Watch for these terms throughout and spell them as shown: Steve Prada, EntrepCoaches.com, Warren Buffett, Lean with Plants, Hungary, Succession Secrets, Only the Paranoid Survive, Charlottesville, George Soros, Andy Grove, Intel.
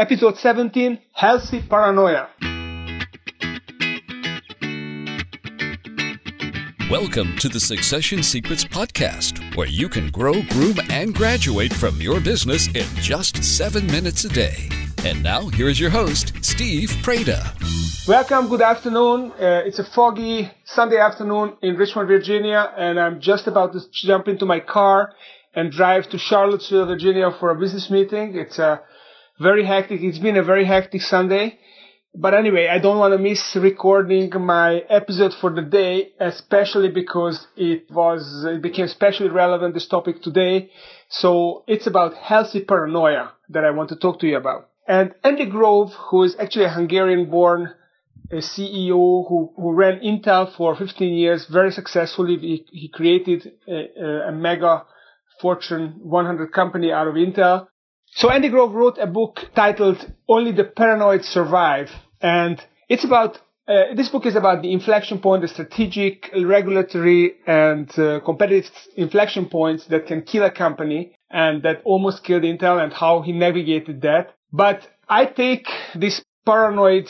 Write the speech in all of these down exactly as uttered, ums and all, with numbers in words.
Episode seventeen, Healthy Paranoia. Welcome to the Succession Secrets podcast, where you can grow, groom, and graduate from your business in just seven minutes a day. And now, here is your host, Steve Prada. Welcome, good afternoon. Uh, it's a foggy Sunday afternoon in Richmond, Virginia, and I'm just about to jump into my car and drive to Charlottesville, Virginia for a business meeting. It's a Very hectic. It's been a very hectic Sunday. But anyway, I don't want to miss recording my episode for the day, especially because it was, it became especially relevant, this topic today. So it's about healthy paranoia that I want to talk to you about. And Andy Grove, who is actually a Hungarian-born C E O who, who ran Intel for fifteen years, very successfully. He, he created a, a mega Fortune one hundred company out of Intel. So Andy Grove wrote a book titled Only the Paranoid Survive, and it's about, uh, this book is about the inflection point, the strategic, regulatory, and uh, competitive inflection points that can kill a company, and that almost killed Intel, and how he navigated that. But I take this paranoid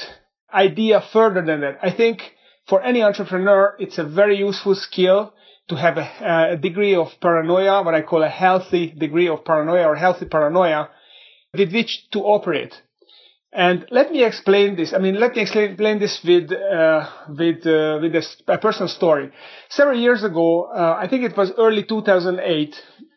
idea further than that. I think for any entrepreneur, it's a very useful skill to have a, a degree of paranoia, what I call a healthy degree of paranoia or healthy paranoia, with which to operate. And let me explain this. I mean, let me explain this with uh, with uh, with a, a personal story. Several years ago, uh, I think it was early two thousand eight,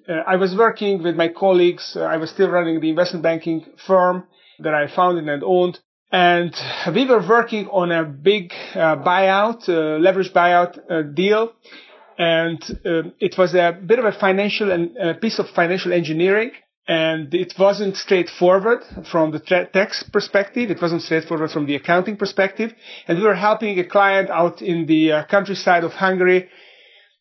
uh, I was working with my colleagues. I was still running the investment banking firm that I founded and owned. And we were working on a big uh, buyout, uh, leveraged buyout uh, deal. And uh, it was a bit of a financial and a piece of financial engineering, and it wasn't straightforward from the tra- tax perspective. It wasn't straightforward from the accounting perspective. And we were helping a client out in the uh, countryside of Hungary,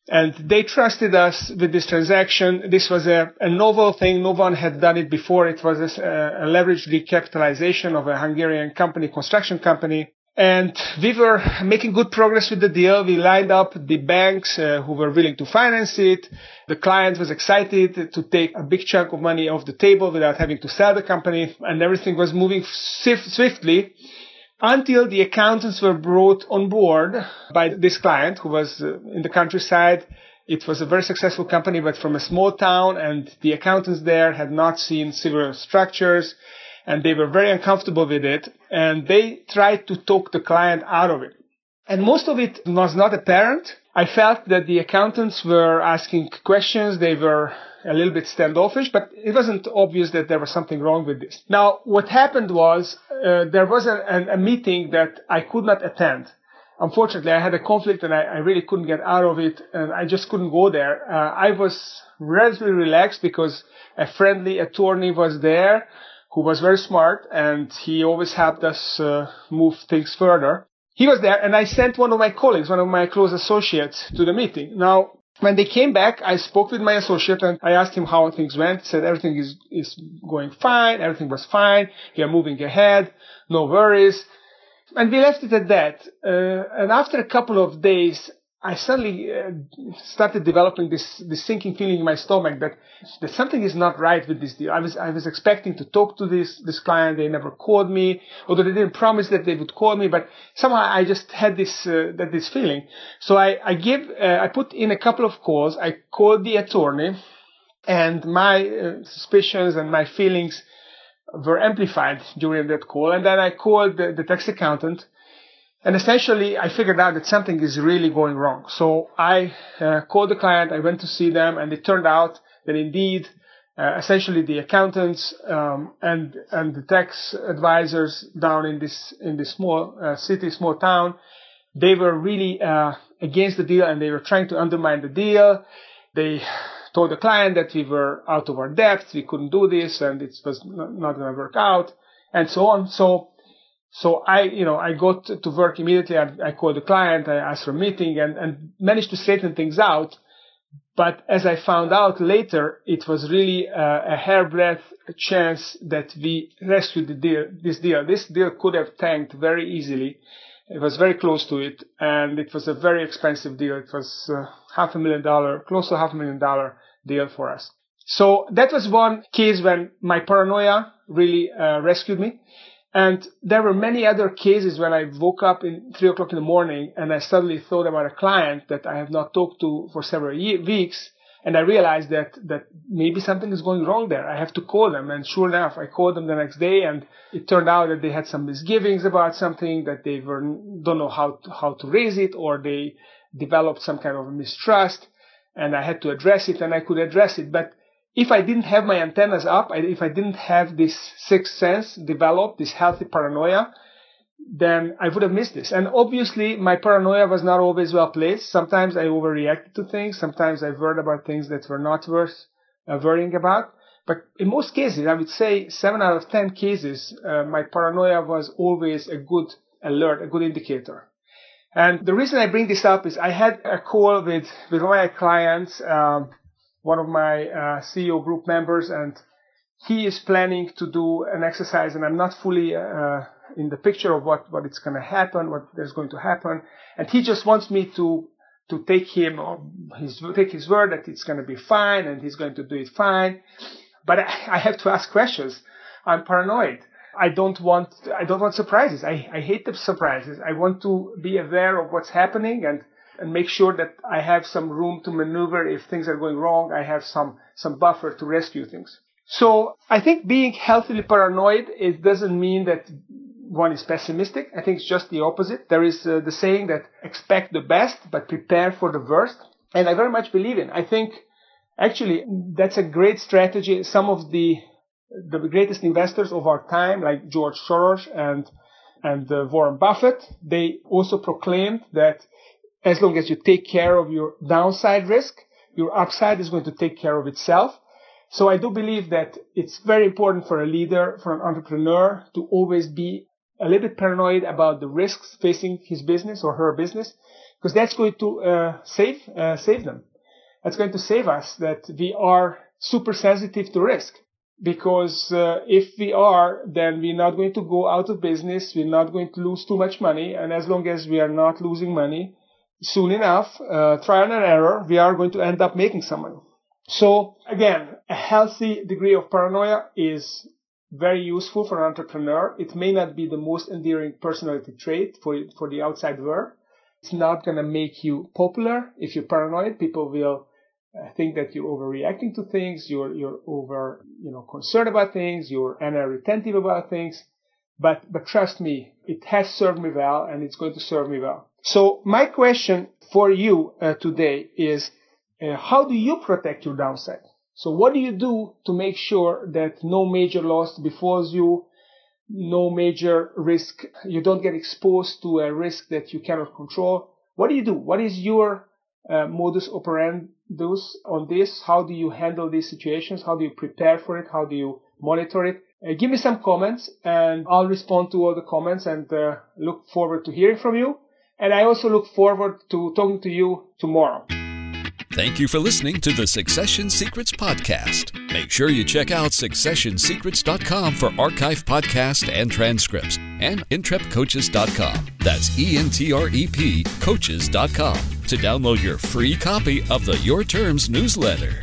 and they trusted us with this transaction. This was a, a novel thing. No one had done it before. It was a, a leveraged recapitalization of a Hungarian company, construction company. And we were making good progress with the deal. We lined up the banks uh, who were willing to finance it. The client was excited to take a big chunk of money off the table without having to sell the company. And everything was moving sif- swiftly until the accountants were brought on board by this client who was uh, in the countryside. It was a very successful company, but from a small town. And the accountants there had not seen civil structures. And they were very uncomfortable with it, and they tried to talk the client out of it. And most of it was not apparent. I felt that the accountants were asking questions. They were a little bit standoffish, but it wasn't obvious that there was something wrong with this. Now, what happened was uh, there was a, a, a meeting that I could not attend. Unfortunately, I had a conflict, and I, I really couldn't get out of it, and I just couldn't go there. Uh, I was relatively relaxed because a friendly attorney was there, who was very smart, and he always helped us uh, move things further. He was there, and I sent one of my colleagues, one of my close associates, to the meeting. Now, when they came back, I spoke with my associate, and I asked him how things went. He said, everything is, is going fine, everything was fine, we are moving ahead, no worries. And we left it at that. Uh, and after a couple of days, I suddenly uh, started developing this, this sinking feeling in my stomach that, that something is not right with this deal. I was, I was expecting to talk to this, this client. They never called me, although they didn't promise that they would call me, but somehow I just had this, uh, that this feeling. So I, I gave, uh, I put in a couple of calls. I called the attorney, and my uh, suspicions and my feelings were amplified during that call. And then I called the, the tax accountant. And essentially, I figured out that something is really going wrong. So I uh, called the client, I went to see them, and it turned out that indeed, uh, essentially the accountants um, and and the tax advisors down in this in this small uh, city, small town, they were really uh, against the deal, and they were trying to undermine the deal. They told the client that we were out of our depth, we couldn't do this, and it was not going to work out, and so on. So. So I, you know, I got to work immediately. I, I called the client. I asked for a meeting and, and managed to straighten things out. But as I found out later, it was really a, a hairbreadth chance that we rescued the deal, this deal. This deal could have tanked very easily. It was very close to it, and it was a very expensive deal. It was uh, half a million dollar, close to half a million dollar deal for us. So that was one case when my paranoia really uh, rescued me. And there were many other cases when I woke up in three o'clock in the morning and I suddenly thought about a client that I have not talked to for several year, weeks. And I realized that, that maybe something is going wrong there. I have to call them. And sure enough, I called them the next day, and it turned out that they had some misgivings about something, that they were, don't know how to, how to raise it, or they developed some kind of mistrust, and I had to address it, and I could address it. But if I didn't have my antennas up, if I didn't have this sixth sense developed, this healthy paranoia, then I would have missed this. And obviously, my paranoia was not always well placed. Sometimes I overreacted to things. Sometimes I worried about things that were not worth uh, worrying about. But in most cases, I would say seven out of ten cases, uh, my paranoia was always a good alert, a good indicator. And the reason I bring this up is I had a call with, with one of my clients, um, one of my uh, C E O group members, and he is planning to do an exercise, and I'm not fully... Uh, in the picture of what, what it's going to happen, what there's going to happen. And he just wants me to, to take him or his, take his word that it's going to be fine and he's going to do it fine. But I, I have to ask questions. I'm paranoid. I don't want, I don't want surprises. I, I hate the surprises. I want to be aware of what's happening and, and make sure that I have some room to maneuver if things are going wrong. I have some, some buffer to rescue things. So I think being healthily paranoid, it doesn't mean that one is pessimistic. I think it's just the opposite. There is uh, the saying that expect the best, but prepare for the worst. And I very much believe in. I think actually that's a great strategy. Some of the the greatest investors of our time, like George Soros and, and uh, Warren Buffett, they also proclaimed that as long as you take care of your downside risk, your upside is going to take care of itself. So I do believe that it's very important for a leader, for an entrepreneur, to always be a little bit paranoid about the risks facing his business or her business, because that's going to uh, save uh, save them. That's going to save us, that we are super sensitive to risk, because uh, if we are, then we're not going to go out of business, we're not going to lose too much money, and as long as we are not losing money, soon enough, uh, trial and error, we are going to end up making some money. So again, a healthy degree of paranoia is very useful for an entrepreneur. It may not be the most endearing personality trait for, for the outside world. It's not going to make you popular. If you're paranoid, people will think that you're overreacting to things, you're, you're over, you know, concerned about things, you're anal-retentive about things. But, but trust me, it has served me well, and it's going to serve me well. So my question for you uh, today is, uh, how do you protect your downside? So what do you do to make sure that no major loss befalls you, no major risk, you don't get exposed to a risk that you cannot control? What do you do? What is your uh, modus operandi on this? How do you handle these situations? How do you prepare for it? How do you monitor it? Uh, give me some comments, and I'll respond to all the comments, and uh, look forward to hearing from you. And I also look forward to talking to you tomorrow. Thank you for listening to the Succession Secrets Podcast. Make sure you check out succession secrets dot com for archive podcasts and transcripts, and Entrep Coaches dot com. That's E N T R E P coaches dot com to download your free copy of the Your Terms newsletter.